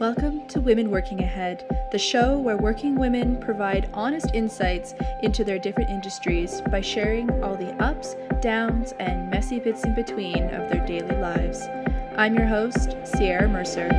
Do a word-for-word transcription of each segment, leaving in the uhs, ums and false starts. Welcome to Women Working Ahead, the show where working women provide honest insights into their different industries by sharing all the ups, downs, and messy bits in between of their daily lives. I'm your host, Sierra Mercer.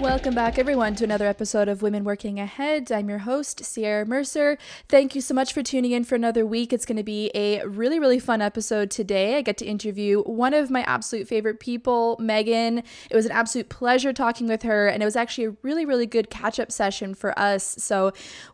Welcome back, everyone, to another episode of Women Working Ahead. I'm your host, Sierra Mercer. Thank you so much for tuning in for another week. It's going to be a really, really fun episode today. I get to interview one of my absolute favorite people, Megan. It was an absolute pleasure talking with her, and it was actually a really, really good catch-up session for us. So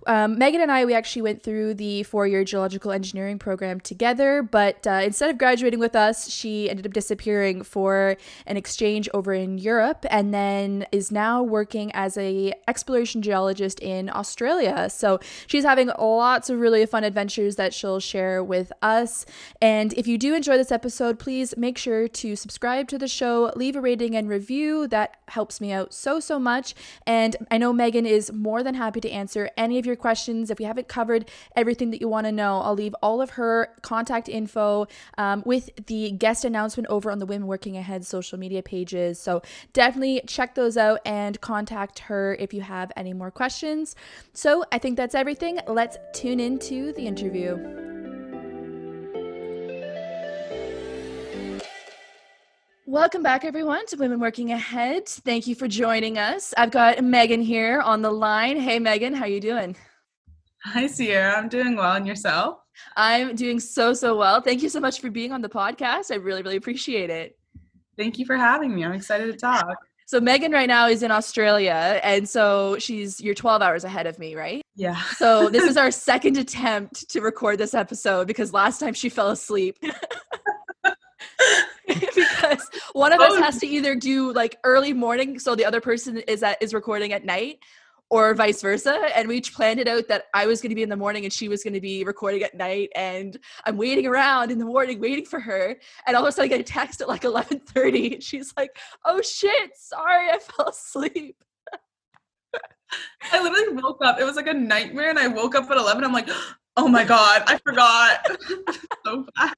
um, Megan and I, we actually went through the four-year geological engineering program together, but uh, instead of graduating with us, she ended up disappearing for an exchange over in Europe, and then is now working working as a exploration geologist in Australia. So she's having lots of really fun adventures that she'll share with us. And if you do enjoy this episode, please make sure to subscribe to the show, leave a rating and review. That helps me out so, so much. And I know Megan is more than happy to answer any of your questions. If we haven't covered everything that you want to know, I'll leave all of her contact info um, with the guest announcement over on the Women Working Ahead social media pages. So definitely check those out and contact her if you have any more questions. So I think that's everything. Let's tune into the interview. Welcome back, everyone, to Women Working Ahead. Thank you for joining us. I've got Megan here on the line. Hey, Megan, how you doing? Hi, Sierra. I'm doing well. And yourself? I'm doing so, so well. Thank you so much for being on the podcast. I really, really appreciate it. Thank you for having me. I'm excited to talk. So Megan right now is in Australia, and so she's you're twelve hours ahead of me, right? Yeah. So this is our second attempt to record this episode because last time she fell asleep. Because one of us has to either do like early morning, so the other person is at is recording at night, or vice versa. And we planned it out that I was going to be in the morning and she was going to be recording at night. And I'm waiting around in the morning, waiting for her. And all of a sudden I get a text at like eleven thirty. And she's like, oh shit, sorry, I fell asleep. I literally woke up. It was like a nightmare. And I woke up at eleven. I'm like, oh my God, I forgot. So bad.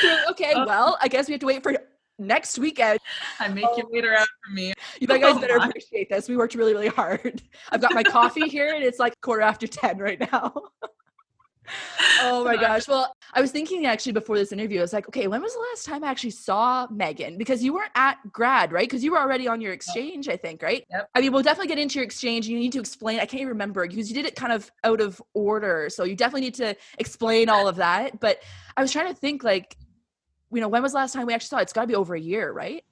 So, okay, um, well, I guess we have to wait for next weekend. I make oh. you wait around for me. You guys better appreciate this. We worked really, really hard. I've got my coffee here and it's like quarter after ten right now. Oh my gosh. Well, I was thinking actually before this interview, I was like, okay, when was the last time I actually saw Megan? Because you weren't at grad, right? Because you were already on your exchange, I think, right? Yep. I mean, we'll definitely get into your exchange. You need to explain. I can't even remember because you did it kind of out of order. So you definitely need to explain all of that. But I was trying to think like, you know, when was the last time we actually saw it? It's got to be over a year, right?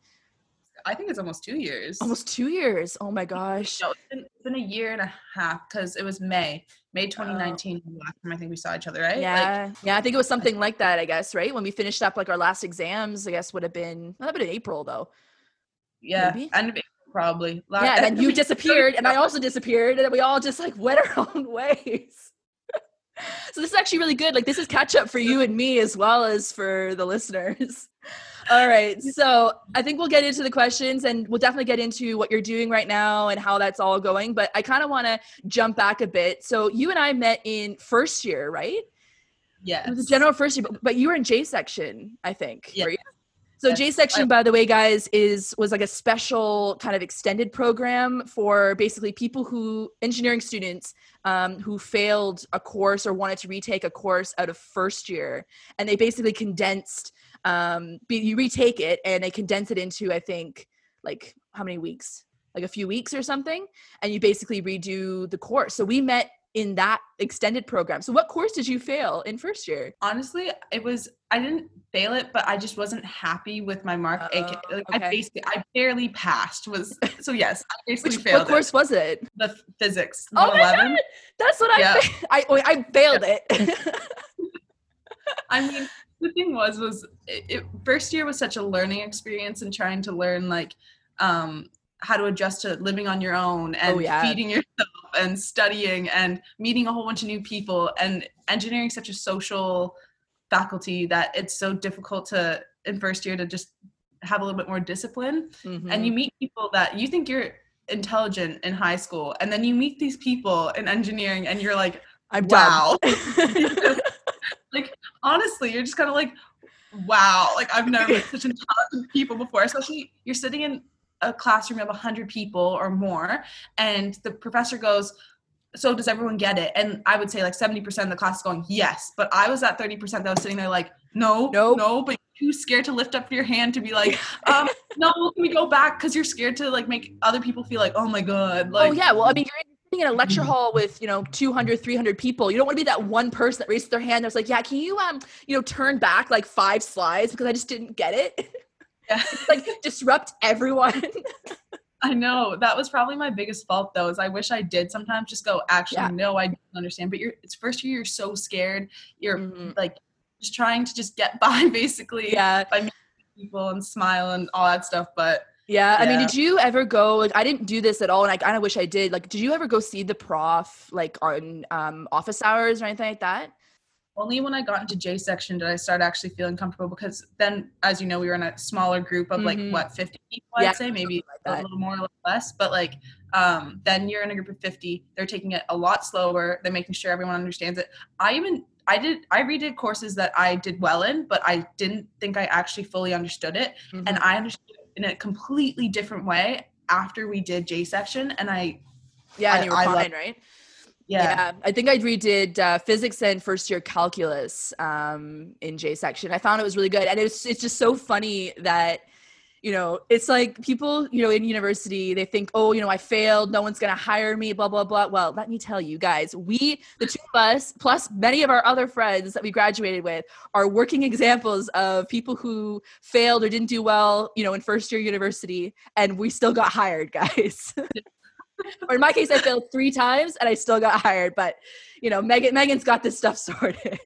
I think it's almost two years. Almost two years. Oh my gosh. No, it's been, it's been a year and a half because it was May, May twenty nineteen. Oh. Last time I think we saw each other, right? Yeah. Like, yeah. I think it was something like that, I guess, right? When we finished up like our last exams, I guess would have been, that would have been April though. Yeah. Maybe? End of April, probably. Last, yeah. And then you disappeared and I also disappeared and then we all just like went our own ways. So this is actually really good. Like this is catch up for you and me as well as for the listeners. All right. So I think we'll get into the questions and we'll definitely get into what you're doing right now and how that's all going. But I kind of want to jump back a bit. So you and I met in first year, right? Yes. It was general first year, but, but you were in J section, I think. Yeah. So yes. J section, by the way, guys, is was like a special kind of extended program for basically people who engineering students um, who failed a course or wanted to retake a course out of first year, and they basically condensed. Um, you retake it, and they condense it into I think like how many weeks, like a few weeks or something, and you basically redo the course. So we met in that extended program. So what course did you fail in first year? Honestly, it was, I didn't fail it, but I just wasn't happy with my mark. Oh, like, okay. I basically, I barely passed was, so yes, I basically Which, failed What course it. was it? The physics. Oh my God, that's what yeah. I, fa- I, I failed yeah. it. I mean, the thing was, was it, it, first year was such a learning experience and trying to learn like, um, how to adjust to living on your own and oh, yeah. feeding yourself and studying and meeting a whole bunch of new people, and engineering is such a social faculty that it's so difficult to in first year to just have a little bit more discipline. Mm-hmm. And you meet people that you think you're intelligent in high school, and then you meet these people in engineering and you're like, I'm wow. Like, honestly, you're just kind of like, wow, like I've never met such intelligent people before, especially you're sitting in a classroom of one hundred people or more, and the professor goes, so does everyone get it? And I would say like seventy percent of the class is going, yes, but I was at thirty percent that was sitting there like, no, nope. no, but you're too scared to lift up your hand to be like, um, no, can we go back? Because you're scared to like make other people feel like, oh my God. Like, oh yeah, well, I mean, you're in a lecture hall with, you know, two hundred, three hundred people. You don't want to be that one person that raises their hand. That's like, yeah, can you, um, you know, turn back like five slides because I just didn't get it. Yeah. It's like disrupt everyone. I know. That was probably my biggest fault though, is I wish I did sometimes just go, actually, yeah. no, I don't understand. But you're, it's first year, you're so scared. You're mm-hmm. like just trying to just get by basically yeah. by meeting people and smile and all that stuff. But yeah, yeah. I mean, did you ever go, like, I didn't do this at all, and I kind of wish I did. Like, did you ever go see the prof, like, on um, office hours or anything like that? Only when I got into J section did I start actually feeling comfortable, because then, as you know, we were in a smaller group of, mm-hmm. like, what, fifty people, yeah, I'd say, maybe like a little more, a little less. But, like, um, then you're in a group of fifty. They're taking it a lot slower. They're making sure everyone understands it. I even... I did, I redid courses that I did well in, but I didn't think I actually fully understood it. Mm-hmm. And I understood it in a completely different way after we did J section. And I, yeah, I, and you were I fine, loved, right? Yeah. yeah. I think I redid uh, physics and first year calculus um, in J section. I found it was really good. And it's it's just so funny that, you know, it's like people, you know, in university, they think, oh, you know, I failed. No one's going to hire me, blah, blah, blah. Well, let me tell you guys, we, the two of us, plus many of our other friends that we graduated with, are working examples of people who failed or didn't do well, you know, in first year university. And we still got hired, guys. Or in my case, I failed three times and I still got hired. But, you know, Megan, Megan's got this stuff sorted.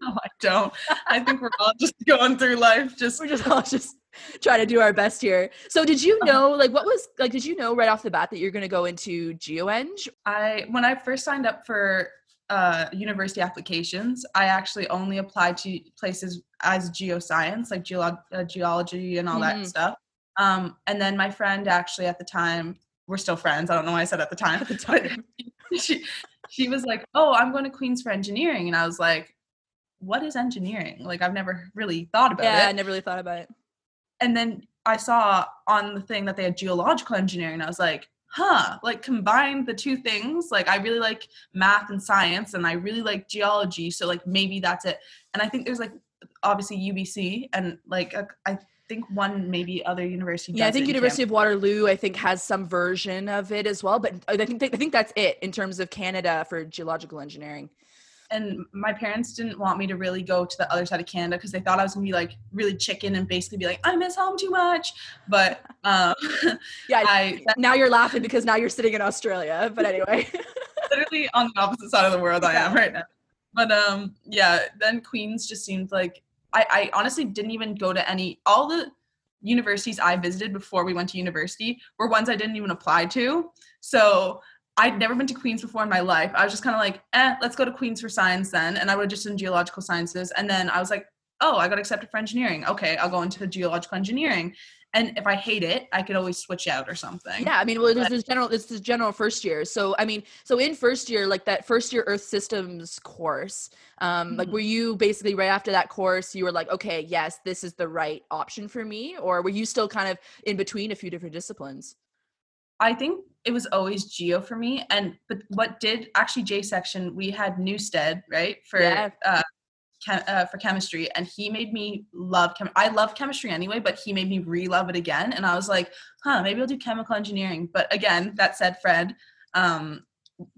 No, I don't. I think we're all just going through life. Just We're just all just trying to do our best here. So did you know, like, what was, like, did you know right off the bat that you're going to go into GeoEng? I, when I first signed up for uh, university applications, I actually only applied to places as geoscience, like geolo- uh, geology and all mm-hmm. that stuff. Um, and then my friend actually at the time, we're still friends, I don't know why I said at the time. At the time. she, she was like, oh, I'm going to Queens for engineering. And I was like, what is engineering? Like, I've never really thought about yeah, it. Yeah, I never really thought about it. And then I saw on the thing that they had geological engineering, and I was like, huh, like combine the two things. Like, I really like math and science, and I really like geology. So like, maybe that's it. And I think there's like, obviously U B C and like, a, I think one maybe other university. Yeah, I think University Canada. of Waterloo, I think has some version of it as well. But I think, I think that's it in terms of Canada for geological engineering. And my parents didn't want me to really go to the other side of Canada because they thought I was going to be like really chicken and basically be like, I miss home too much. But um, yeah, I, now you're laughing because now you're sitting in Australia. But anyway, literally on the opposite side of the world yeah. I am right now. But um, yeah, then Queens just seemed like I, I honestly didn't even go to any. All the universities I visited before we went to university were ones I didn't even apply to. So I'd never been to Queens before in my life. I was just kind of like, eh, let's go to Queens for science then. And I would have just done geological sciences. And then I was like, oh, I got accepted for engineering. Okay, I'll go into geological engineering. And if I hate it, I could always switch out or something. Yeah, I mean, well, there's this general, it's the general first year. So, I mean, so in first year, like that first year Earth Systems course, um, mm-hmm. like were you basically right after that course, you were like, okay, yes, this is the right option for me? Or were you still kind of in between a few different disciplines? I think it was always geo for me. And, but what did actually J section, we had Newstead, right? For, yeah. uh, chem, uh, for chemistry. And he made me love chem. I love chemistry anyway, but he made me re-love it again. And I was like, huh, maybe I'll do chemical engineering. But again, that said, Fred, um,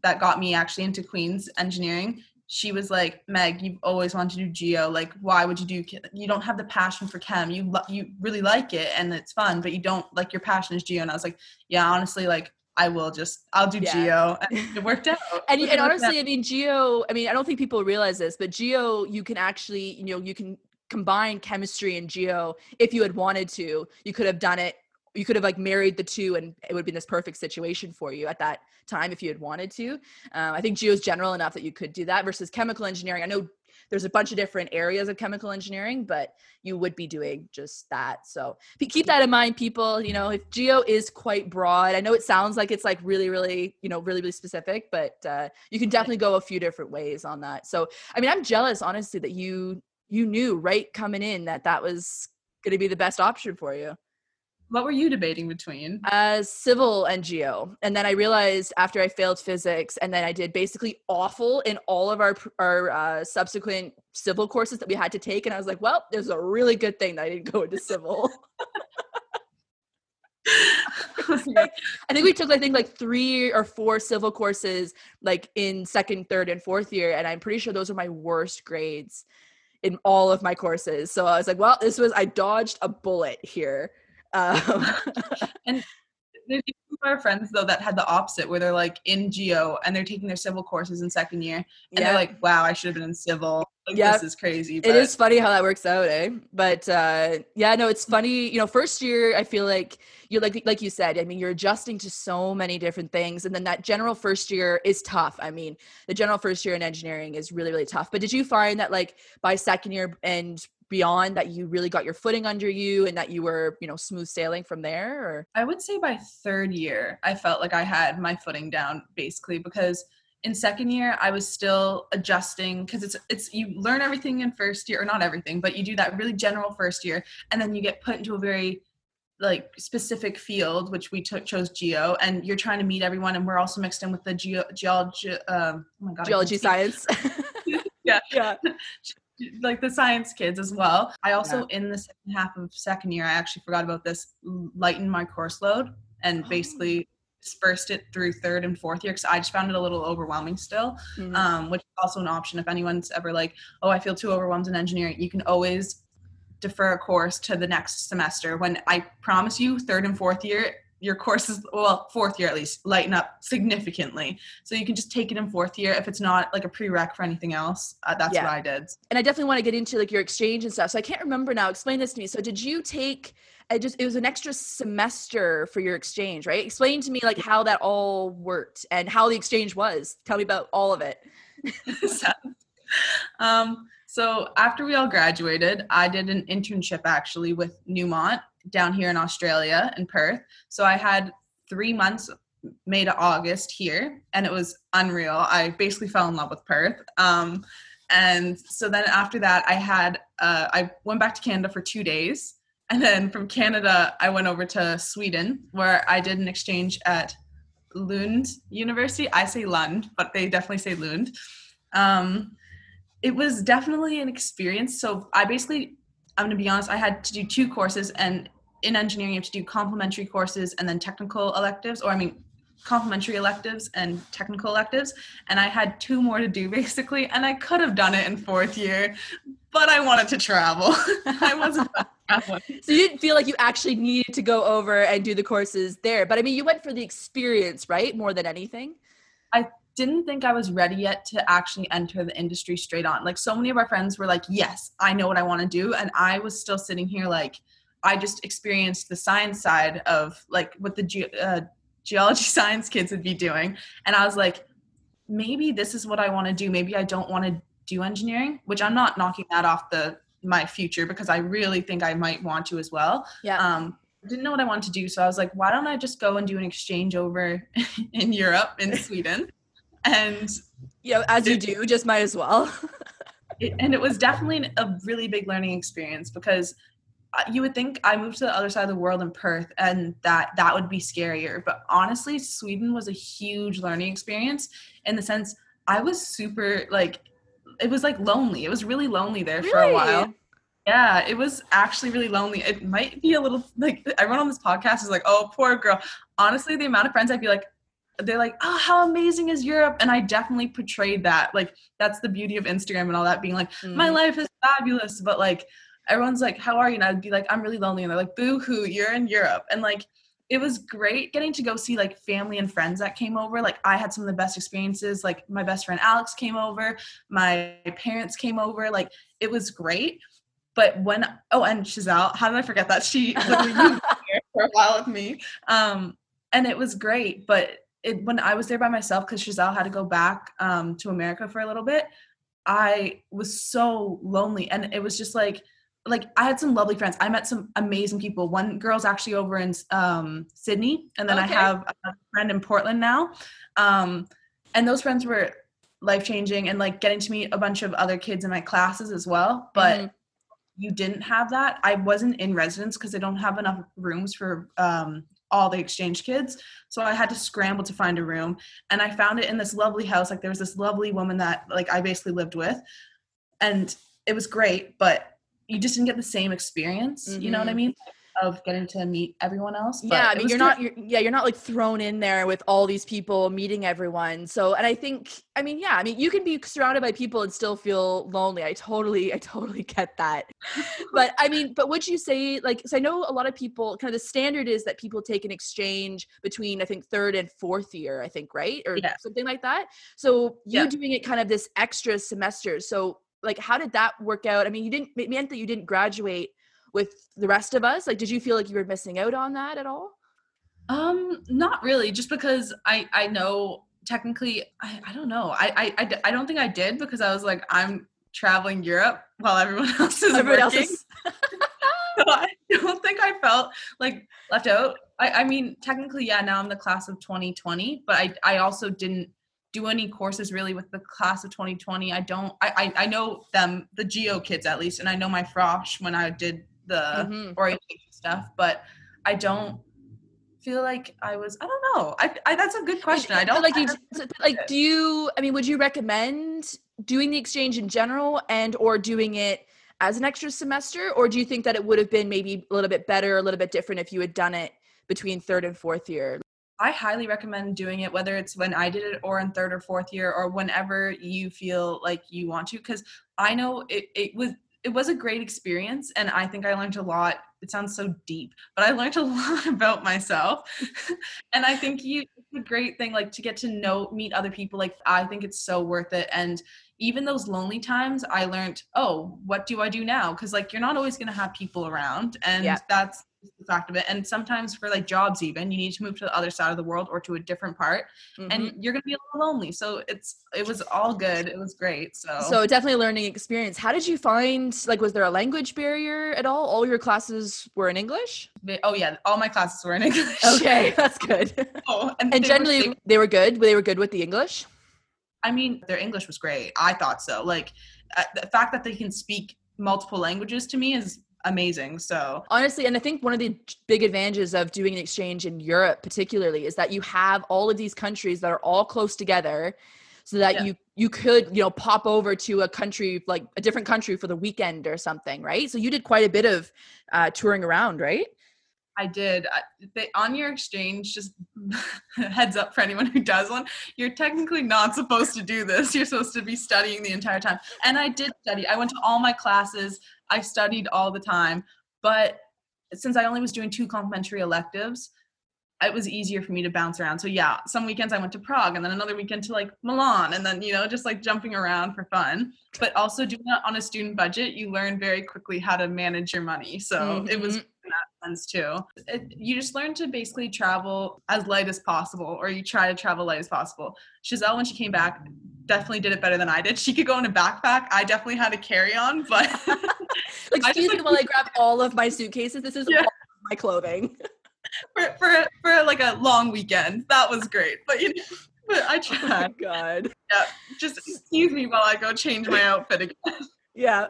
that got me actually into Queen's engineering. She was like, Meg, you've always wanted to do geo. Like, why would you do, chem? You don't have the passion for chem. You lo- you really like it and it's fun, but you don't, like, your passion is geo. And I was like, yeah, honestly, like, I will just, I'll do yeah. geo. And it worked out. and, it and worked honestly, out. I mean, geo, I mean, I don't think people realize this, but geo, you can actually, you know, you can combine chemistry and geo. If you had wanted to, you could have done it. You could have like married the two and it would have been this perfect situation for you at that time if you had wanted to. Um, I think geo is general enough that you could do that versus chemical engineering. I know there's a bunch of different areas of chemical engineering, but you would be doing just that. So keep that in mind, people. You know, if geo is quite broad, I know it sounds like it's like really, really, you know, really, really specific, but uh, you can definitely go a few different ways on that. So, I mean, I'm jealous, honestly, that you, you knew right coming in that that was going to be the best option for you. What were you debating between? Uh, civil and geo. And then I realized after I failed physics, and then I did basically awful in all of our our uh, subsequent civil courses that we had to take. And I was like, well, there's a really good thing that I didn't go into civil. Like, I think we took, I think like three or four civil courses, like in second, third, and fourth year. And I'm pretty sure those were my worst grades in all of my courses. So I was like, well, this was, I dodged a bullet here. Um. And there's two of our friends though that had the opposite, where they're like in geo and they're taking their civil courses in second year, and yeah. they're like, wow, I should have been in civil, like, yeah. this is crazy. But it is funny how that works out, eh? But uh yeah, no, it's funny, you know, first year I feel like you're like like you said, I mean, you're adjusting to so many different things, and then that general first year is tough. I mean, the general first year in engineering is really, really tough. But did you find that like by second year and beyond that you really got your footing under you and that you were, you know, smooth sailing from there? Or I would say by third year I felt like I had my footing down, basically, because in second year I was still adjusting, because it's it's you learn everything in first year, or not everything, but you do that really general first year, and then you get put into a very like specific field, which we took chose geo, and you're trying to meet everyone, and we're also mixed in with the geo geology um oh my God, geology science. yeah yeah like the science kids as well. I also yeah. in the second half of second year, I actually forgot about this, lightened my course load and oh. basically dispersed it through third and fourth year, because I just found it a little overwhelming still, mm-hmm. um, which is also an option. If anyone's ever like, oh, I feel too overwhelmed in engineering, you can always defer a course to the next semester, when I promise you third and fourth year, your courses, well, fourth year at least, lighten up significantly. So you can just take it in fourth year if it's not like a prereq for anything else. Uh, that's yeah. what I did. And I definitely want to get into like your exchange and stuff. So I can't remember now. Explain this to me. So did you take, I just, it was an extra semester for your exchange, right? Explain to me like how that all worked and how the exchange was. Tell me about all of it. um, so after we all graduated, I did an internship actually with Newmont down here in Australia in Perth. So I had three months May to August here, and it was unreal. I basically fell in love with Perth. Um, and so then after that, I had uh, I went back to Canada for two days, and then from Canada I went over to Sweden, where I did an exchange at Lund University. I say Lund, but they definitely say Lund. Um, it was definitely an experience. So I basically, I'm going to be honest, I had to do two courses, and in engineering you have to do complementary courses and then technical electives, or I mean complementary electives and technical electives. And I had two more to do basically, and I could have done it in fourth year, but I wanted to travel. I wasn't traveling. So you didn't feel like you actually needed to go over and do the courses there, but I mean, you went for the experience, right? More than anything. I didn't think I was ready yet to actually enter the industry straight on. Like so many of our friends were like, yes, I know what I want to do. And I was still sitting here like, I just experienced the science side of like what the ge- uh, geology science kids would be doing. And I was like, maybe this is what I want to do. Maybe I don't want to do engineering, which I'm not knocking that off the my future, because I really think I might want to as well. Yeah. Um, didn't know what I wanted to do. So I was like, why don't I just go and do an exchange over in Europe, in Sweden? And you know, as you do, just might as well. it, and it was definitely a really big learning experience, because you would think I moved to the other side of the world in Perth and that that would be scarier. But honestly, Sweden was a huge learning experience in the sense I was super like, it was like lonely. It was really lonely there really? for a while. Yeah, it was actually really lonely. It might be a little like everyone on this podcast is like, oh, poor girl. Honestly, the amount of friends I'd be like, they're like, oh, how amazing is Europe? And I definitely portrayed that. Like, that's the beauty of Instagram and all that, being like, mm. my life is fabulous. But like, everyone's like, how are you? And I'd be like, I'm really lonely. And they're like, boo hoo, you're in Europe. And like, it was great getting to go see like family and friends that came over. Like I had some of the best experiences. Like my best friend, Alex, came over. My parents came over. Like it was great. But when, oh, and Chiselle, how did I forget that? She literally was here for a while with me. Um, and it was great. But It, when I was there by myself, because Chiselle had to go back um, to America for a little bit, I was so lonely. And it was just like, like I had some lovely friends. I met some amazing people. One girl's actually over in um, Sydney. And then okay. I have a friend in Portland now. Um, and those friends were life-changing, and like getting to meet a bunch of other kids in my classes as well. But mm-hmm. you didn't have that. I wasn't in residence because they don't have enough rooms for um, all the exchange kids. So I had to scramble to find a room, and I found it in this lovely house. Like there was this lovely woman that like I basically lived with, and it was great, but you just didn't get the same experience, mm-hmm. you know what I mean, of getting to meet everyone else. But yeah, I mean, you're not, you're, yeah, you're not like thrown in there with all these people meeting everyone. So, and I think, I mean, yeah, I mean, you can be surrounded by people and still feel lonely. I totally, I totally get that. But I mean, but would you say like, so I know a lot of people, kind of the standard is that people take an exchange between, I think, third and fourth year, I think, right? Or yeah. something like that. So yeah. you doing it kind of this extra semester. So like, how did that work out? I mean, you didn't, it meant that you didn't graduate with the rest of us. Like, did you feel like you were missing out on that at all? Um, not really, just because I, I know technically, I, I don't know. I, I, I don't think I did, because I was like, I'm traveling Europe while everyone else is everyone working. Else is- So I don't think I felt like left out. I, I mean, technically, yeah, now I'm the class of twenty twenty, but I, I also didn't do any courses really with the class of twenty twenty. I don't, I, I, I know them, the geo kids at least. And I know my frosh when I did the mm-hmm. orientation stuff, but I don't feel like I was, I don't know. I, I that's a good question. I don't like, you, like, do you, I mean, would you recommend doing the exchange in general and, or doing it as an extra semester? Or do you think that it would have been maybe a little bit better, a little bit different if you had done it between third and fourth year? I highly recommend doing it, whether it's when I did it or in third or fourth year or whenever you feel like you want to, because I know it, it was, it was a great experience. And I think I learned a lot. It sounds so deep, but I learned a lot about myself. And I think you, it's a great thing, like to get to know, meet other people. Like, I think it's so worth it. And even those lonely times, I learned, oh, what do I do now? Cause like, you're not always going to have people around, and yeah. that's the fact of it. And sometimes for like jobs, even you need to move to the other side of the world or to a different part, mm-hmm. and you're gonna be a little lonely. So it's it was all good. It was great. So so definitely a learning experience. How did you find, like, was there a language barrier at all? All your classes were in English? Oh yeah, all my classes were in English. Okay, that's good. Oh, and, and they generally were, they were good. They were good with the English. I mean, their English was great. I thought so. Like uh, the fact that they can speak multiple languages to me is amazing. So honestly, and I think one of the big advantages of doing an exchange in Europe particularly is that you have all of these countries that are all close together, so that yeah. you you could, you know, pop over to a country, like a different country for the weekend or something, right? So you did quite a bit of uh touring around, right? I did. I, they, on your exchange, just heads up for anyone who does one, you're technically not supposed to do this. You're supposed to be studying the entire time. And I did study. I went to all my classes. I studied all the time. But since I only was doing two complimentary electives, it was easier for me to bounce around. So yeah, some weekends I went to Prague, and then another weekend to like Milan, and then, you know, just like jumping around for fun. But also doing that on a student budget, you learn very quickly how to manage your money. So mm-hmm. it was in that sense too. It, you just learn to basically travel as light as possible, or you try to travel light as possible. Chiselle, when she came back, definitely did it better than I did. She could go in a backpack. I definitely had a carry-on, but like, excuse just, me while I grab all of my suitcases. This is yeah. all of my clothing. For, for for like a long weekend. That was great. But you know, but I tried. Oh my God. Yeah. Just excuse me while I go change my outfit again. Yeah.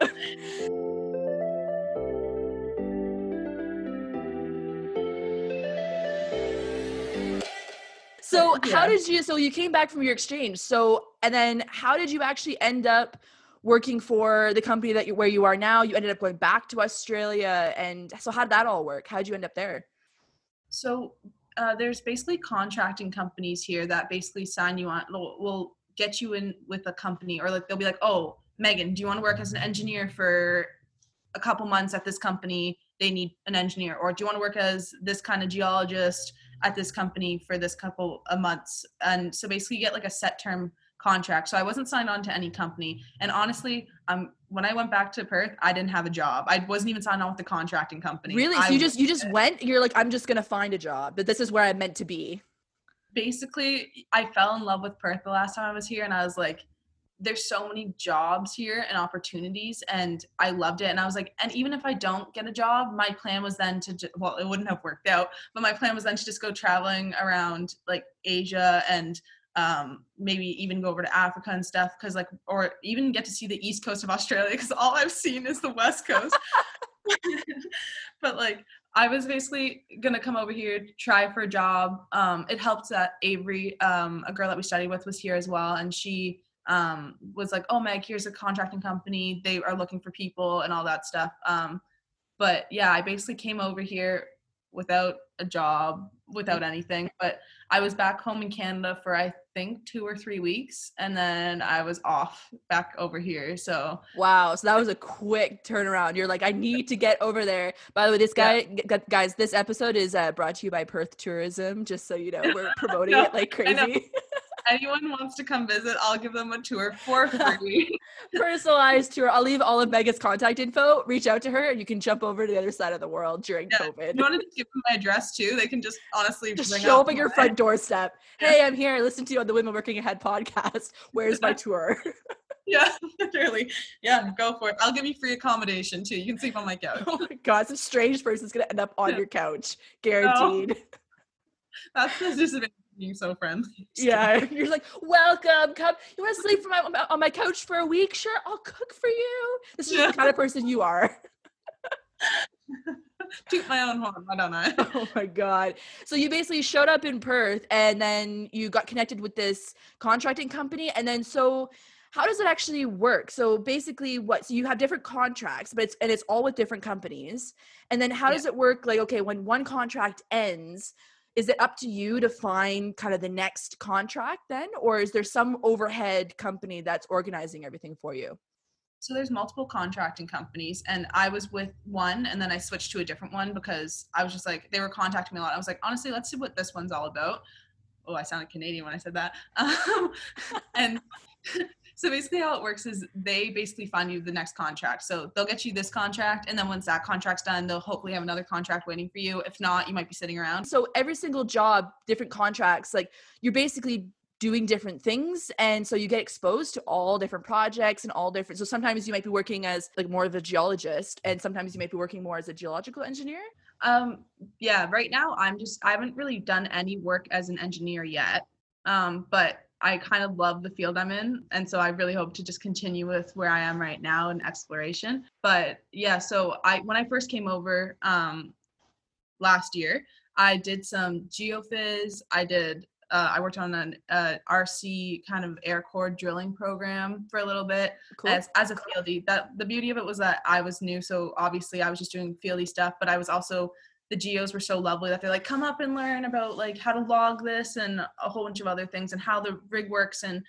So yeah. how did you, so you came back from your exchange. So, and then how did you actually end up working for the company that you, where you are now? You ended up going back to Australia. And so how did that all work? How did you end up there? So uh, there's basically contracting companies here that basically sign you on, will, will get you in with a company, or like, they'll be like, oh, Megan, do you want to work as an engineer for a couple months at this company? They need an engineer. Or do you want to work as this kind of geologist at this company for this couple of months? And so basically you get like a set term contract. So I wasn't signed on to any company. And honestly, um, when I went back to Perth, I didn't have a job. I wasn't even signed on with the contracting company. Really? So I you just, you just went, you're like, I'm just going to find a job, but this is where I'm meant to be. Basically, I fell in love with Perth the last time I was here. And I was like, there's so many jobs here and opportunities, and I loved it. And I was like, and even if I don't get a job, my plan was then to, just, well, it wouldn't have worked out, but my plan was then to just go traveling around like Asia and um, maybe even go over to Africa and stuff. Cause like, or even get to see the East Coast of Australia. Cause all I've seen is the West Coast. But like, I was basically going to come over here, try for a job. Um, it helped that Avery, um, a girl that we studied with, was here as well. And she um, was like, oh, Meg, here's a contracting company. They are looking for people and all that stuff. Um, but yeah, I basically came over here without a job, without anything. But I was back home in Canada for, I think, two or three weeks. And then I was off back over here. So wow. So that was a quick turnaround. You're like, I need to get over there. By the way, this guy, yeah. guys, this episode is uh, brought to you by Perth Tourism, just so you know, we're promoting no, it like crazy. Anyone wants to come visit, I'll give them a tour for free. Personalized tour. I'll leave all of Megan's contact info. Reach out to her and you can jump over to the other side of the world during yeah. COVID. You want to give them my address too? They can just honestly just show up at your front doorstep. Hey, I'm here. I listen to you on the Women Working Ahead podcast. Where's my tour? Yeah, literally. Yeah, go for it. I'll give you free accommodation too. You can sleep on my couch. Oh my God, some strange person's going to end up on yeah. your couch. Guaranteed. Oh. That's the disadvantage. Being so friendly. Yeah, you're like, welcome, come, you want to sleep for my, on my couch for a week? Sure, I'll cook for you. This is yeah. just the kind of person you are. Toot my own horn, why don't I? Oh my God. So you basically showed up in Perth and then you got connected with this contracting company. And then so how does it actually work? So basically what, so you have different contracts, but it's, and it's all with different companies. And then how yeah. does it work? Like, okay, when one contract ends, is it up to you to find kind of the next contract then? Or is there some overhead company that's organizing everything for you? So there's multiple contracting companies, and I was with one and then I switched to a different one because I was just like, they were contacting me a lot. I was like, honestly, let's see what this one's all about. Oh, I sounded Canadian when I said that. Um, and so basically how it works is they basically find you the next contract. So they'll get you this contract, and then once that contract's done, they'll hopefully have another contract waiting for you. If not, you might be sitting around. So every single job, different contracts, like you're basically doing different things. And so you get exposed to all different projects and all different. So sometimes you might be working as like more of a geologist, and sometimes you might be working more as a geological engineer. Um, yeah, right now I'm just, I haven't really done any work as an engineer yet. Um, but I kind of love the field I'm in. And so I really hope to just continue with where I am right now in exploration. But yeah, so I, when I first came over, um, last year, I did some geophys. I did, uh, I worked on an, uh, R C kind of air core drilling program for a little bit. Cool. as, as a fieldy. That the beauty of it was that I was new. So obviously I was just doing fieldy stuff, but I was also, the geos were so lovely that they're like, come up and learn about like how to log this and a whole bunch of other things and how the rig works. And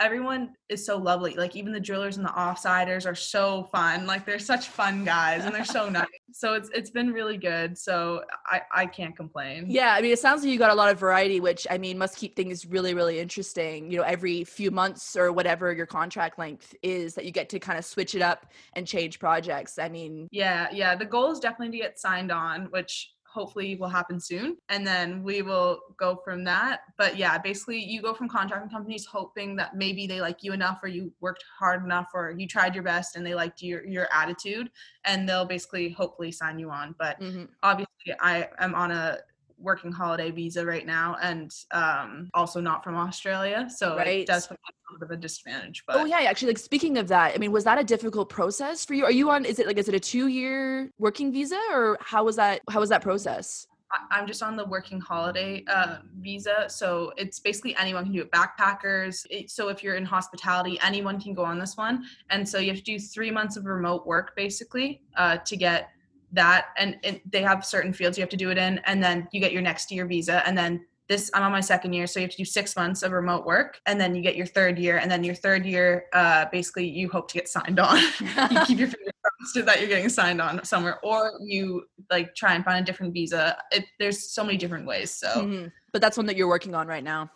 everyone is so lovely. Like even the drillers and the offsiders are so fun. Like they're such fun guys and they're so nice. So it's, it's been really good. So I, I can't complain. Yeah. I mean, it sounds like you got a lot of variety, which I mean, must keep things really, really interesting. You know, every few months or whatever your contract length is that you get to kind of switch it up and change projects. I mean, yeah, yeah. The goal is definitely to get signed on, which hopefully will happen soon. And then we will go from that. But yeah, basically you go from contracting companies hoping that maybe they like you enough, or you worked hard enough, or you tried your best and they liked your, your attitude, and they'll basically hopefully sign you on. But mm-hmm. obviously I am on a working holiday visa right now, and um also not from Australia, so right. it does put a little bit of a disadvantage. But oh yeah, actually, like speaking of that, I mean, was that a difficult process for you? Are you on, is it like, is it a two-year working visa, or how was that, how was that process? I'm just on the working holiday uh, visa. So it's basically anyone can do it. Backpackers. It, so if you're in hospitality, anyone can go on this one. And so you have to do three months of remote work basically uh, to get that, and it, they have certain fields you have to do it in, and then you get your next year visa, and then this, I'm on my second year, so you have to do six months of remote work, and then you get your third year, and then your third year, uh, basically you hope to get signed on. You keep your fingers crossed that you're getting signed on somewhere, or you like try and find a different visa. It, there's so many different ways. So, mm-hmm. But that's one that you're working on right now.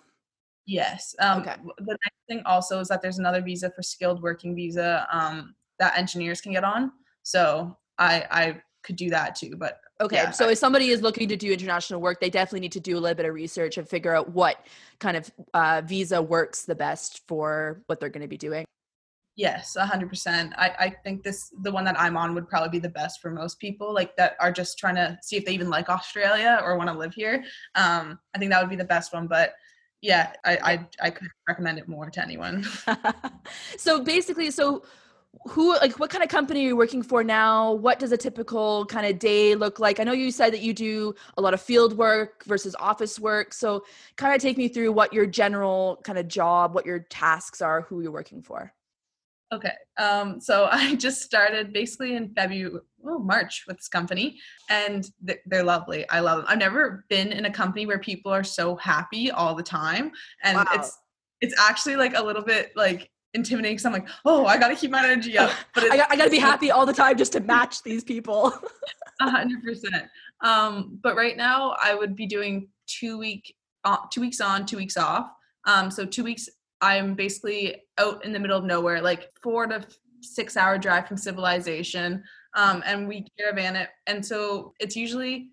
Yes. Um, okay. The next thing also is that there's another visa for skilled working visa um, that engineers can get on. So I, I, could do that too, but Okay. Yeah. So if somebody is looking to do international work, they definitely need to do a little bit of research and figure out what kind of uh, visa works the best for what they're going to be doing. Yes, one hundred percent. I, I think this, the one that I'm on would probably be the best for most people, like that are just trying to see if they even like Australia or want to live here. Um, I think that would be the best one, but yeah, I, I, I couldn't recommend it more to anyone. So basically, so who, like what kind of company are you working for now? What does a typical kind of day look like? I know you said that you do a lot of field work versus office work. So kind of take me through what your general kind of job, what your tasks are, who you're working for. Okay. Um, so I just started basically in February, oh, March with this company, and th- they're lovely. I love them. I've never been in a company where people are so happy all the time. And wow. it's, it's actually like a little bit like intimidating, because I'm like, oh, I got to keep my energy up. But it's, I, got, I got to be happy all the time just to match these people. A hundred percent. Um, but right now I would be doing two week, uh, two weeks on, two weeks off. Um, so two weeks I'm basically out in the middle of nowhere, like four to six hour drive from civilization. Um, and we caravan it. And so it's usually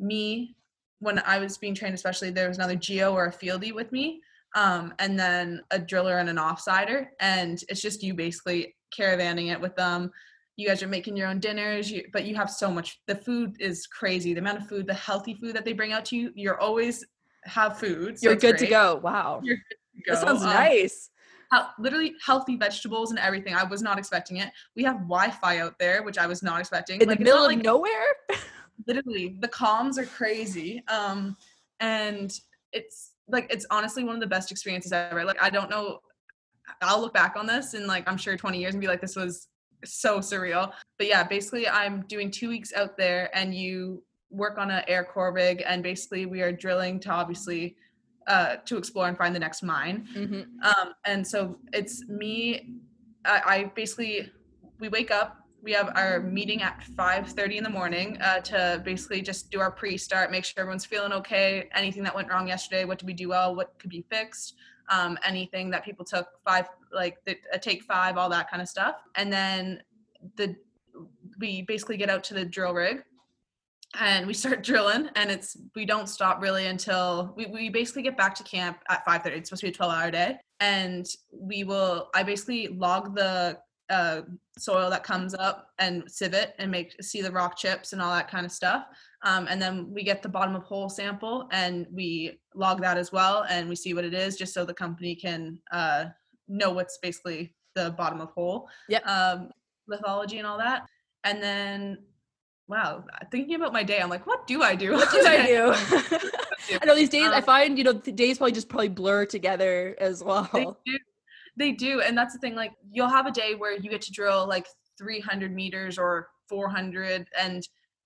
me when I was being trained, especially there was another geo or a fieldie with me. Um, and then a driller and an offsider. And it's just you basically caravanning it with them. You guys are making your own dinners, you, but you have so much, the food is crazy. The amount of food, the healthy food that they bring out to you, you're always have food. So you're good great. to go. Wow. You're Go. That sounds um, nice. Literally healthy vegetables and everything. I was not expecting it. We have Wi-Fi out there, which I was not expecting. In like, the middle of like, nowhere? Literally. The comms are crazy. Um, and it's like, it's honestly one of the best experiences ever. Like, I don't know. I'll look back on this in like, I'm sure twenty years and be like, this was so surreal. But yeah, basically I'm doing two weeks out there, and you work on an air core rig. And basically we are drilling to obviously Uh, to explore and find the next mine. Mm-hmm. Um, and so it's me, I, I basically, we wake up, we have our meeting at five thirty in the morning uh, to basically just do our pre-start, make sure everyone's feeling okay, anything that went wrong yesterday, what did we do well, what could be fixed, um, anything that people took five, like the, a take five, all that kind of stuff. And then the we basically get out to the drill rig, and we start drilling, and it's, we don't stop really until we, we basically get back to camp at five thirty. It's supposed to be a twelve hour day. And we will, I basically log the uh, soil that comes up and civet and make, see the rock chips and all that kind of stuff. Um, and then we get the bottom of hole sample and we log that as well. And we see what it is, just so the company can uh, know what's basically the bottom of hole, yep. um, lithology and all that. And then wow, thinking about my day, I'm like, what do I do? What do I do? I know these days, um, I find, you know, the days probably just probably blur together as well. They do. They do. And that's the thing, like, you'll have a day where you get to drill like three hundred meters or four hundred, and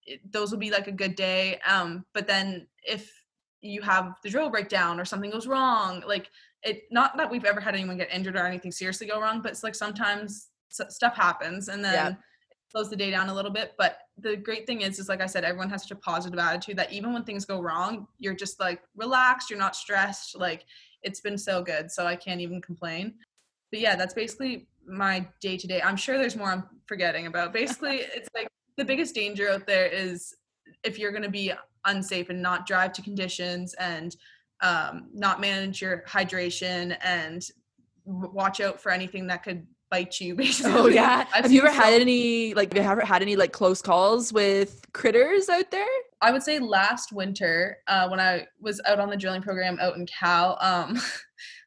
it, those will be like a good day. Um, but then if you have the drill breakdown or something goes wrong, like, it, not that we've ever had anyone get injured or anything seriously go wrong, but it's like sometimes s- stuff happens, and then yeah. slows the day down a little bit. But the great thing is, is like I said, everyone has such a positive attitude that even when things go wrong, you're just like relaxed, you're not stressed. Like, it's been so good. So I can't even complain. But yeah, that's basically my day to day. I'm sure there's more I'm forgetting about. Basically, it's like the biggest danger out there is if you're going to be unsafe and not drive to conditions and um, not manage your hydration and watch out for anything that could bite you, basically. Oh yeah. I've have you ever so- had any like have you ever had any like close calls with critters out there? I would say last winter, uh when I was out on the drilling program out in Cal, um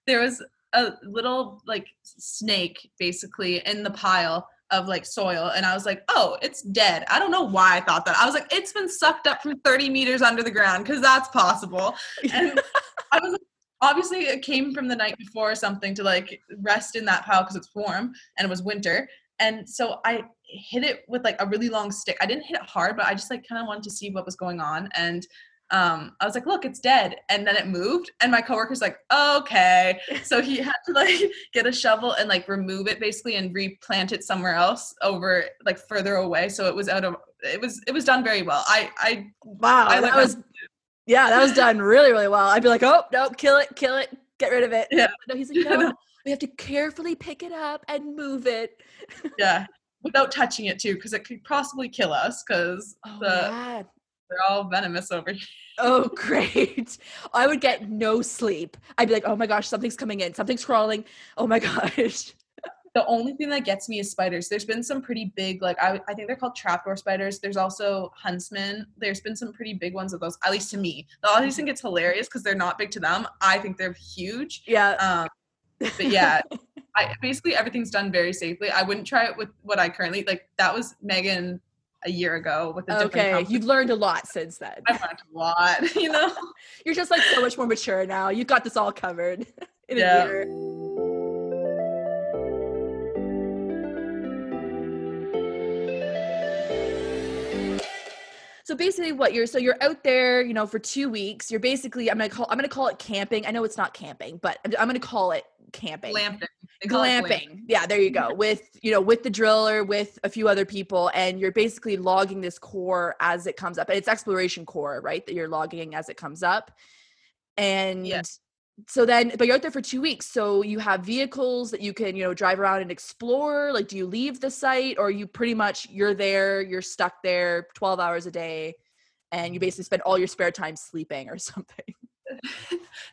there was a little like snake basically in the pile of like soil, and I was like, oh, it's dead. I don't know why I thought that. I was like, it's been sucked up from thirty meters under the ground, because that's possible. And I was like, obviously it came from the night before or something to like rest in that pile because it's warm and it was winter. And so I hit it with like a really long stick. I didn't hit it hard, but I just like kind of wanted to see what was going on. And um, I was like, look, it's dead. And then it moved. And my coworker's like, okay. So he had to like get a shovel and like remove it basically and replant it somewhere else over like further away. So it was out of, it was, it was done very well. I, I, wow, I that was, yeah, that was done really, really well. I'd be like, oh, no, kill it, kill it, get rid of it. Yeah. No, he's like, no, we have to carefully pick it up and move it. Yeah, without touching it too, because it could possibly kill us because oh, the, They're all venomous over here. Oh, great. I would get no sleep. I'd be like, oh my gosh, something's coming in. Something's crawling. Oh my gosh. The only thing that gets me is spiders. There's been some pretty big, like, I, I think they're called trapdoor spiders. There's also huntsmen. There's been some pretty big ones of those, at least to me. The audience think it's hilarious because they're not big to them. I think they're huge. Yeah. Um, but yeah, I, basically everything's done very safely. I wouldn't try it with what I currently, like, that was Megan a year ago with a different okay company. You've learned a lot since then. I've learned a lot, you know. You're just like so much more mature now. You got this all covered in yeah. a year. So basically what you're, so you're out there, you know, for two weeks, you're basically, I'm going to call, I'm going to call it camping. I know it's not camping, but I'm, I'm going to call it camping. Glamping. Glamping. Yeah, there you go. With, you know, with the driller, with a few other people, and you're basically logging this core as it comes up. And it's exploration core, right? That you're logging as it comes up. And yeah. so then, but you're out there for two weeks. So you have vehicles that you can, you know, drive around and explore. Like, do you leave the site, or you pretty much, you're there, you're stuck there twelve hours a day, and you basically spend all your spare time sleeping or something?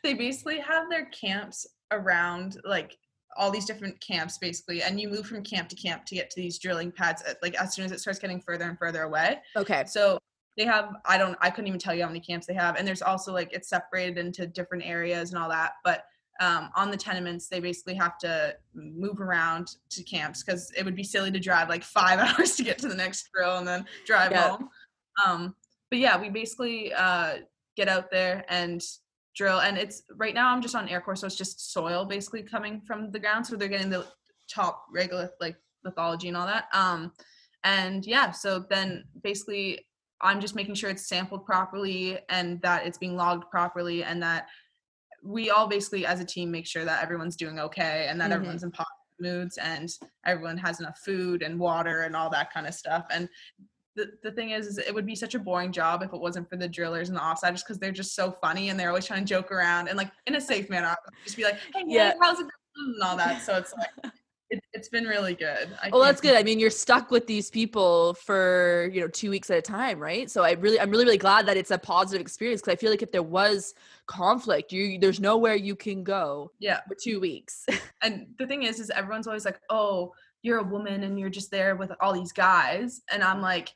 They basically have their camps around, like, all these different camps basically, and you move from camp to camp to get to these drilling pads at, like, as soon as it starts getting further and further away. Okay. So they have, I don't, I couldn't even tell you how many camps they have. And there's also, like, it's separated into different areas and all that. But um, on the tenements, they basically have to move around to camps because it would be silly to drive like five hours to get to the next drill and then drive yeah. home. Um, but yeah, we basically uh, get out there and drill, and it's right now I'm just on air core, so it's just soil basically coming from the ground, so they're getting the top regolith, like lithology and all that, um and yeah so then basically I'm just making sure it's sampled properly and that it's being logged properly, and that we all basically as a team make sure that everyone's doing okay, and that mm-hmm. everyone's in positive moods and everyone has enough food and water and all that kind of stuff. And The, the thing is, is, it would be such a boring job if it wasn't for the drillers and the offsiders, because they're just so funny and they're always trying to joke around and, like, in a safe manner, just be like, hey, yeah. how's it going and all that. So it's like, it, it's been really good. I well, that's good. I mean, you're stuck with these people for, you know, two weeks at a time, right? So I really, I'm really, really glad that it's a positive experience, because I feel like if there was conflict, you there's nowhere you can go yeah. for two weeks. And the thing is, is everyone's always like, oh, you're a woman and you're just there with all these guys. And I'm like,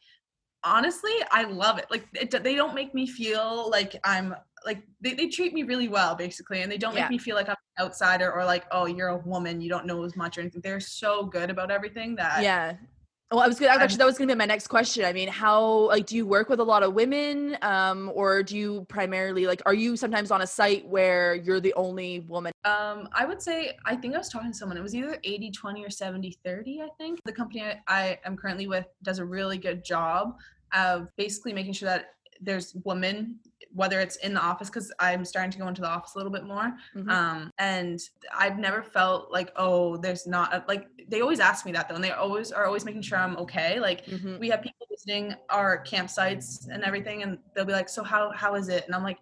honestly, I love it. Like, it, they don't make me feel like I'm like, they, they treat me really well basically. And they don't yeah. make me feel like I'm an outsider or like, oh, you're a woman, you don't know as much or anything. They're so good about everything that. Yeah. Well, I was going to, actually, that was going to be my next question. I mean, how, like, do you work with a lot of women? Um, or do you primarily, like, are you sometimes on a site where you're the only woman? Um, I would say, I think I was talking to someone, it was either eighty twenty or seventy thirty, I think. The company I, I am currently with does a really good job of basically making sure that there's women, whether it's in the office, because I'm starting to go into the office a little bit more. Mm-hmm. Um, and I've never felt like, oh, there's not, a, like, they always ask me that though. And they always are always making sure I'm okay. Like mm-hmm. we have people visiting our campsites and everything, and they'll be like, so how, how is it? And I'm like,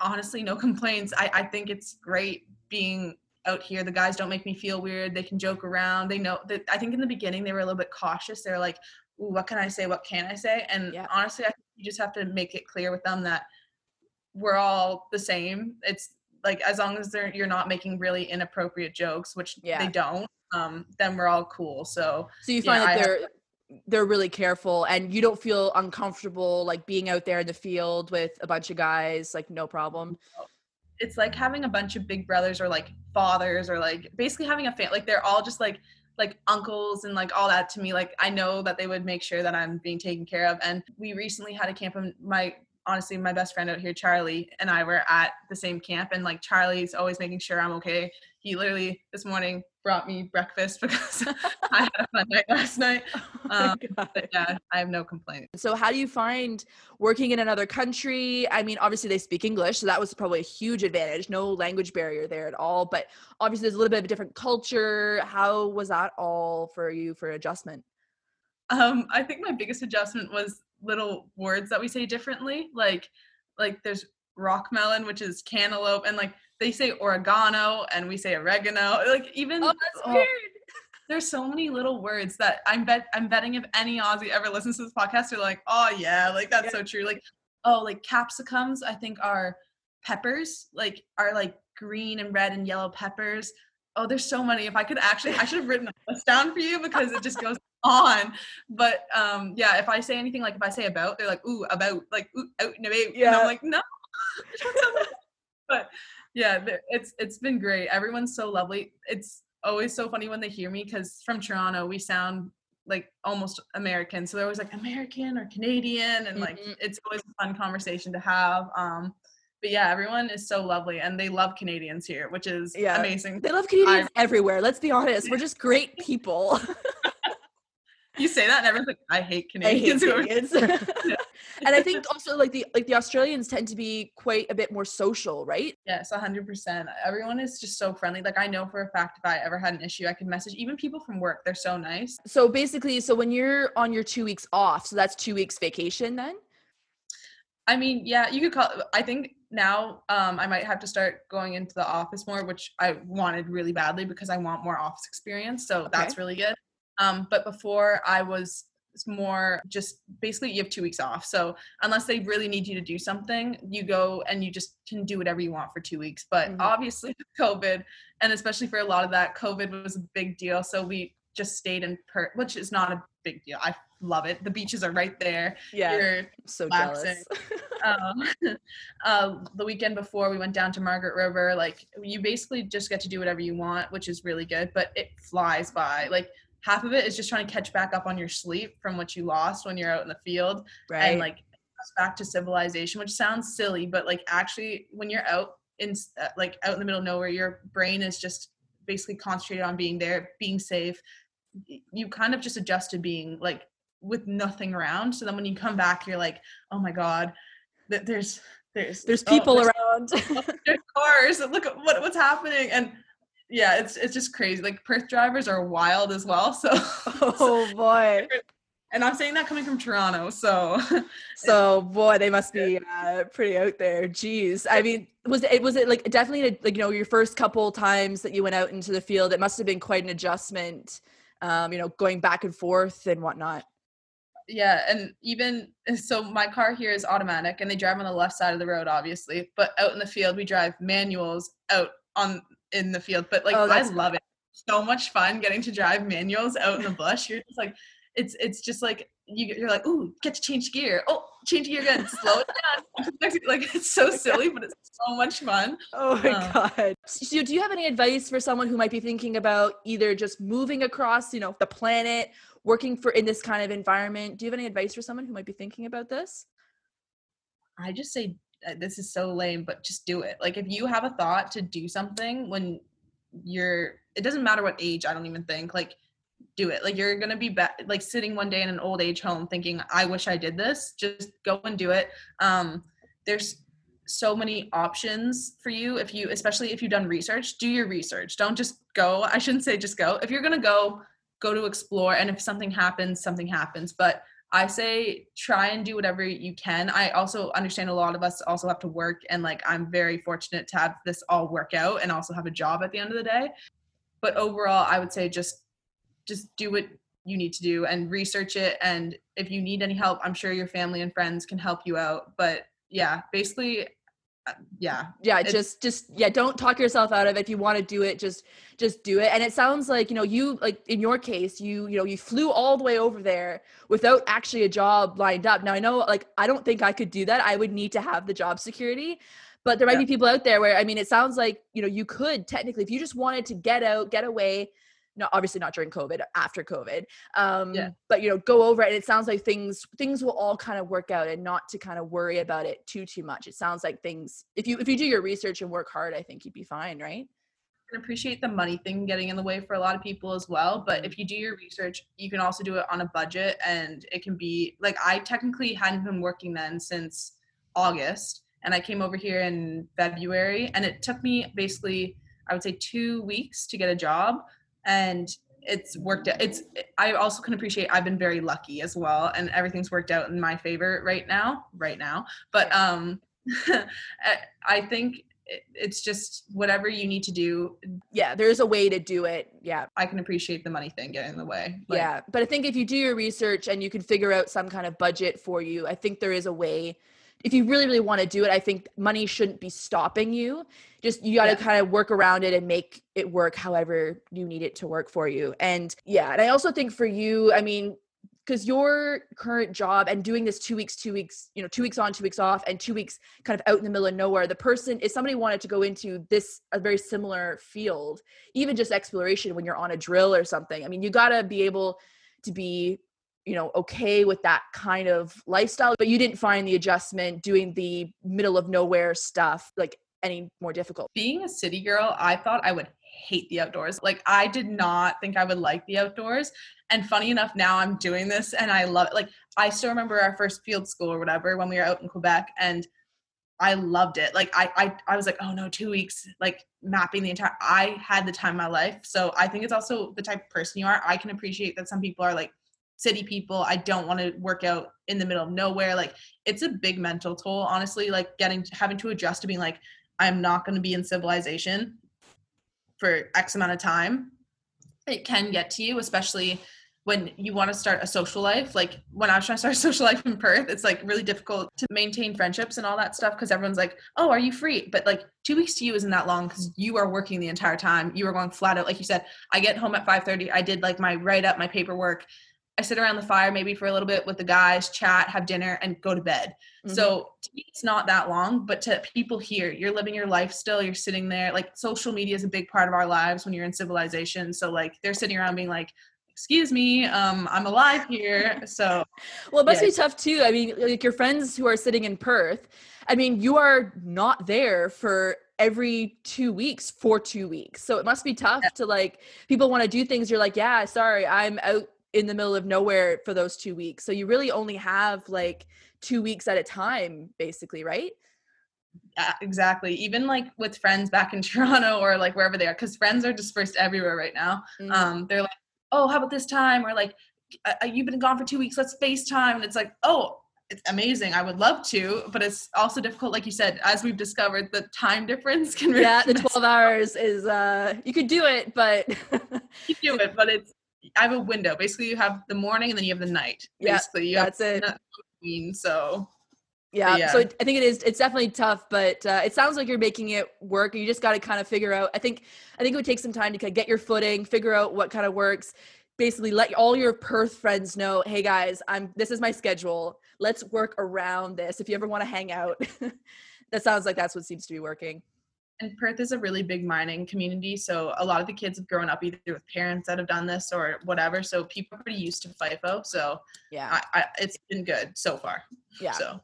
honestly, no complaints. I, I think it's great being out here. The guys don't make me feel weird. They can joke around. They know that. I think in the beginning they were a little bit cautious. They're like, ooh, what can I say? What can I say? And yeah. honestly, I think you just have to make it clear with them that we're all the same. It's like, as long as they're, you're not making really inappropriate jokes, which yeah. they don't, um, then we're all cool. So, so you find yeah, that I they're, have- they're really careful, and you don't feel uncomfortable, like being out there in the field with a bunch of guys, like no problem. It's like having a bunch of big brothers or like fathers or like basically having a family, like they're all just like, like uncles and like all that to me. Like I know that they would make sure that I'm being taken care of. And we recently had a camp, and my, honestly, my best friend out here, Charlie, and I were at the same camp, and like Charlie's always making sure I'm okay. He literally this morning brought me breakfast because I had a fun night last night. Um, oh but yeah, I have no complaint. So how do you find working in another country? I mean, obviously they speak English, so that was probably a huge advantage. No language barrier there at all, but obviously there's a little bit of a different culture. How was that all for you for adjustment? Um, I think my biggest adjustment was little words that we say differently. Like, like there's rock melon, which is cantaloupe, and like they say oregano and we say oregano. Like even oh, that's oh, weird. There's so many little words that I'm bet I'm betting if any Aussie ever listens to this podcast, they're like, oh yeah, like that's yeah. so true. Like oh, like capsicums, I think are peppers, like are like green and red and yellow peppers. Oh, there's so many. If I could actually, I should have written a list down for you because it just goes on. But um, yeah, if I say anything, like if I say about, they're like, ooh, about, like, ooh, out and about. Yeah. And I'm like, no. But yeah, it's it's been great. Everyone's so lovely. It's always so funny when they hear me because from Toronto, we sound like almost American. So they're always like American or Canadian. And like, mm-hmm. It's always a fun conversation to have. Um, But yeah, everyone is so lovely and they love Canadians here, which is yeah. amazing. They love Canadians I, everywhere. Let's be honest. We're just great people. You say that and everyone's like, I hate Canadians. I hate Canadians. Yeah. And I think also like the, like the Australians tend to be quite a bit more social, right? Yes, one hundred percent. Everyone is just so friendly. Like I know for a fact if I ever had an issue, I could message even people from work. They're so nice. So basically, so when you're on your two weeks off, so that's two weeks vacation then? I mean, yeah, you could call it, I think now um, I might have to start going into the office more, which I wanted really badly because I want more office experience. So okay. That's really good. Um, but before I was more just basically you have two weeks off. So unless they really need you to do something, you go and you just can do whatever you want for two weeks. But mm-hmm. obviously COVID, and especially for a lot of that, COVID was a big deal. So we just stayed in Perth, which is not a big deal. I love it. The beaches are right there. Yeah. You're so relaxing. Jealous. um, uh, the weekend before we went down to Margaret River, like you basically just get to do whatever you want, which is really good, but it flies by. Like half of it is just trying to catch back up on your sleep from what you lost when you're out in the field. Right. And like back to civilization, which sounds silly, but like actually when you're out in like out in the middle of nowhere, your brain is just basically concentrated on being there, being safe. You kind of just adjust to being like with nothing around. So then when you come back, you're like, oh my God, th- there's, there's, there's people oh, there's, around. There's cars. Look at what, what's happening. And yeah, it's, it's just crazy. Like Perth drivers are wild as well. So, oh boy. And I'm saying that coming from Toronto. So, so boy, they must be uh, pretty out there. Jeez. I mean, was it, was it like definitely a, like, you know, your first couple times that you went out into the field, it must've been quite an adjustment. Um, you know, going back and forth and whatnot. Yeah. And even, so my car here is automatic and they drive on the left side of the road, obviously, but out in the field, we drive manuals out on in the field, but like, oh, I love it. So much fun getting to drive manuals out in the bush. You're just like, it's, it's just like, you, you're like, ooh, get to change gear. Oh, change gear again. Slow it down. Like, it's so silly, but it's so much fun. Oh my um, God. So do you have any advice for someone who might be thinking about either just moving across, you know, the planet, working for in this kind of environment? Do you have any advice for someone who might be thinking about this? I just say, this is so lame, but just do it. Like if you have a thought to do something when you're, it doesn't matter what age, I don't even think, like do it. Like you're going to be ba- like sitting one day in an old age home thinking, I wish I did this, just go and do it. Um, there's so many options for you. If you, especially if you've done research, do your research. Don't just go. I shouldn't say just go. If you're going to go, go to explore. And if something happens, something happens. But I say, try and do whatever you can. I also understand a lot of us also have to work. And like, I'm very fortunate to have this all work out and also have a job at the end of the day. But overall, I would say just just do what you need to do and research it. And if you need any help, I'm sure your family and friends can help you out. But yeah, basically, yeah. Yeah. Just, just, yeah. Don't talk yourself out of it. If you want to do it, just, just do it. And it sounds like, you know, you, like in your case, you, you know, you flew all the way over there without actually a job lined up. Now I know, like, I don't think I could do that. I would need to have the job security. But there might yeah. be people out there where, I mean, it sounds like, you know, you could technically, if you just wanted to get out, get away, no, obviously not during COVID, after COVID, um, yeah. but, you know, go over it. And it sounds like things, things will all kind of work out and not to kind of worry about it too, too much. It sounds like things, if you, if you do your research and work hard, I think you'd be fine. Right. I can appreciate the money thing getting in the way for a lot of people as well. But if you do your research, you can also do it on a budget and it can be like, I technically hadn't been working then since August and I came over here in February and it took me basically, I would say two weeks to get a job. And it's worked out. It's, I also can appreciate I've been very lucky as well. And everything's worked out in my favor right now, right now. But um, I think it's just whatever you need to do. Yeah. There's a way to do it. Yeah. I can appreciate the money thing getting in the way. Like, yeah. But I think if you do your research and you can figure out some kind of budget for you, I think there is a way if you really, really want to do it, I think money shouldn't be stopping you. Just, you got to yeah. kind of work around it and make it work however you need it to work for you. And yeah. And I also think for you, I mean, because your current job and doing this two weeks, two weeks, you know, two weeks on, two weeks off, and two weeks kind of out in the middle of nowhere, the person, if somebody wanted to go into this, a very similar field, even just exploration when you're on a drill or something, I mean, you got to be able to be, you know, okay with that kind of lifestyle. But you didn't find the adjustment doing the middle of nowhere stuff like any more difficult. Being a city girl, I thought I would hate the outdoors. Like, I did not think I would like the outdoors. And funny enough, now I'm doing this and I love it. Like, I still remember our first field school or whatever when we were out in Quebec, and I loved it. Like, I, I, I was like, oh no, two weeks, like mapping the entire, I had the time of my life. So I think it's also the type of person you are. I can appreciate that some people are like city people. I don't want to work out in the middle of nowhere. Like, it's a big mental toll, honestly, like getting, having to adjust to being like, I'm not going to be in civilization for X amount of time. It can get to you, especially when you want to start a social life. Like, when I was trying to start a social life in Perth, it's like really difficult to maintain friendships and all that stuff, because everyone's like, oh, are you free? But like, two weeks to you isn't that long, because you are working the entire time. You are going flat out. Like you said, I get home at five thirty. I did like my write-up, my paperwork. I sit around the fire maybe for a little bit with the guys, chat, have dinner, and go to bed. Mm-hmm. So to me, it's not that long, but to people here, you're living your life still. You're sitting there. Like, social media is a big part of our lives when you're in civilization. So like, they're sitting around being like, excuse me, um, I'm alive here. So, well, it must yeah. be tough too. I mean, like, your friends who are sitting in Perth, I mean, you are not there for every two weeks for two weeks. So it must be tough yeah. to like, people want to do things. You're like, yeah, sorry, I'm out in the middle of nowhere for those two weeks. So you really only have like two weeks at a time, basically, right? Yeah, exactly. Even like with friends back in Toronto or like wherever they are, because friends are dispersed everywhere right now. Mm-hmm. Um, they're like, oh, how about this time? Or like, you've been gone for two weeks, let's FaceTime. And it's like, oh, it's amazing. I would love to, but it's also difficult. Like you said, as we've discovered, the time difference can really yeah, the twelve hours is, uh, you could do it, but you do it, but it's, I have a window. Basically, you have the morning and then you have the night. Basically, yeah, that's it. Between, so, yeah. yeah. So I think it is. It's definitely tough, but uh, it sounds like you're making it work. You just got to kind of figure out. I think. I think it would take some time to kind of get your footing, figure out what kind of works. Basically, let all your Perth friends know, hey guys, I'm. This is my schedule. Let's work around this. If you ever want to hang out, that sounds like that's what seems to be working. And Perth is a really big mining community, so a lot of the kids have grown up either with parents that have done this or whatever, so people are pretty used to FIFO, so yeah, I, I, it's been good so far. Yeah. So.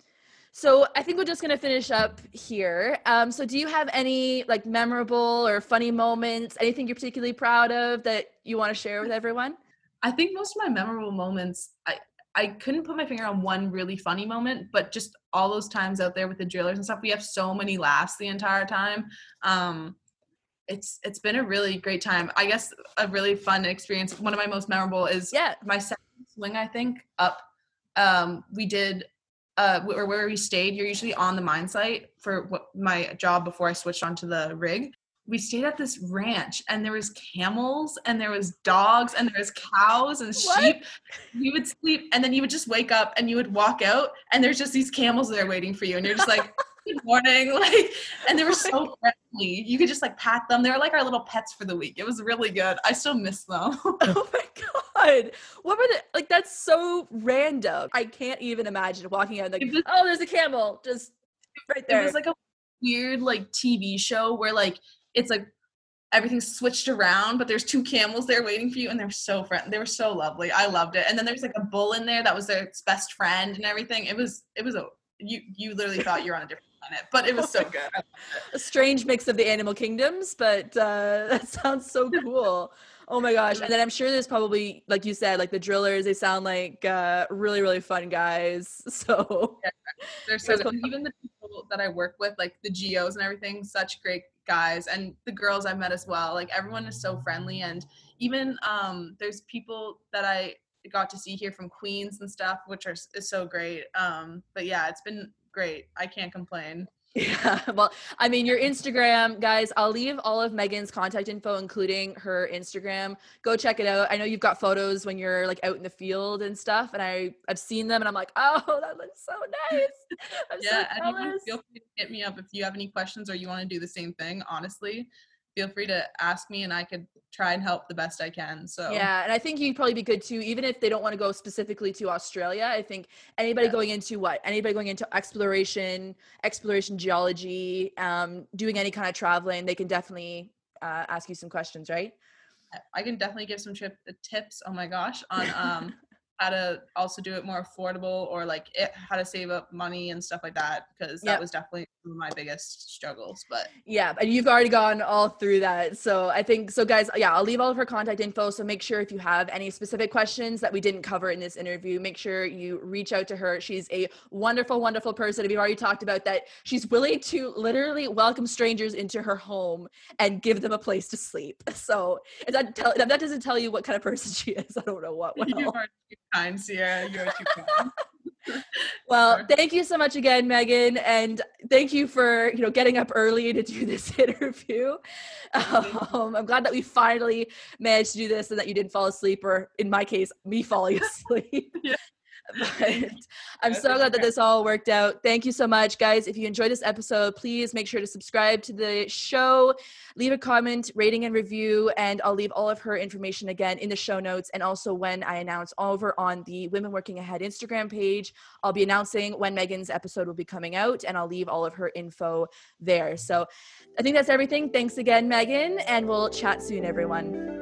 so I think we're just going to finish up here. Um, so do you have any like memorable or funny moments, anything you're particularly proud of that you want to share with everyone? I think most of my memorable moments, I, I couldn't put my finger on one really funny moment, but just all those times out there with the drillers and stuff, we have so many laughs the entire time. Um, it's, it's been a really great time. I guess a really fun experience. One of my most memorable is yeah. my second swing, I think, up. Um, we did, uh, where, where we stayed, you're usually on the mine site for what, my job before I switched onto the rig. We stayed at this ranch and there was camels and there was dogs and there was cows and what? sheep. You would sleep and then you would just wake up and you would walk out and there's just these camels there waiting for you. And you're just like, good morning. Like, and they were so friendly. You could just like pat them. They were like our little pets for the week. It was really good. I still miss them. Oh my God. What were the, like, that's so random. I can't even imagine walking out and like, was, oh, there's a camel. Just right there. It was like a weird like T V show where like, it's like everything's switched around, but there's two camels there waiting for you. And they're so friend. They were so lovely. I loved it. And then there's like a bull in there that was their best friend and everything. It was, it was a, you, you literally thought you were on a different planet, but it was so good. A strange mix of the animal kingdoms, but uh, that sounds so cool. Oh my gosh. And then I'm sure there's probably, like you said, like the drillers, they sound like uh, really, really fun guys. So yeah, they're so cool. Even the people that I work with, like the G Os and everything, such great guys, and the girls I've met as well. Like everyone is so friendly. And even um, there's people that I got to see here from Queens and stuff, which are, is so great. Um, but yeah, it's been great. I can't complain. Yeah, well, I mean, your Instagram, guys, I'll leave all of Megan's contact info, including her Instagram. Go check it out. I know you've got photos when you're like out in the field and stuff, and I, I've seen them and I'm like, oh, that looks so nice. I'm yeah, so jealous. And feel free to hit me up if you have any questions or you want to do the same thing. Honestly, feel free to ask me and I could try and help the best I can. So yeah, and I think you'd probably be good too, even if they don't want to go specifically to Australia. I think anybody yeah. going into what? Anybody going into exploration, exploration geology, um, doing any kind of traveling, they can definitely uh, ask you some questions, right? I can definitely give some trip tips, oh my gosh, on um, how to also do it more affordable, or like it, how to save up money and stuff like that, because that yep. was definitely one of my biggest struggles. But yeah, and you've already gone all through that. So I think, so guys, yeah, I'll leave all of her contact info. So make sure if you have any specific questions that we didn't cover in this interview, make sure you reach out to her. She's a wonderful, wonderful person. And we've already talked about that. She's willing to literally welcome strangers into her home and give them a place to sleep. So if that, tell, if that doesn't tell you what kind of person she is, I don't know what will. You are too kind, Sierra. You are too kind. Well, thank you so much again, Megan, and thank you for, you know, getting up early to do this interview. Um, I'm glad that we finally managed to do this and that you didn't fall asleep, or in my case, me falling asleep. Yeah. But I'm so glad that this all worked out. Thank you so much, guys. If you enjoyed this episode, please make sure to subscribe to the show, leave a comment, rating, and review, and I'll leave all of her information again in the show notes. And also when I announce over on the Women Working Ahead Instagram page, I'll be announcing when Megan's episode will be coming out, and I'll leave all of her info there. So I think that's everything. Thanks again, Megan, and we'll chat soon, everyone.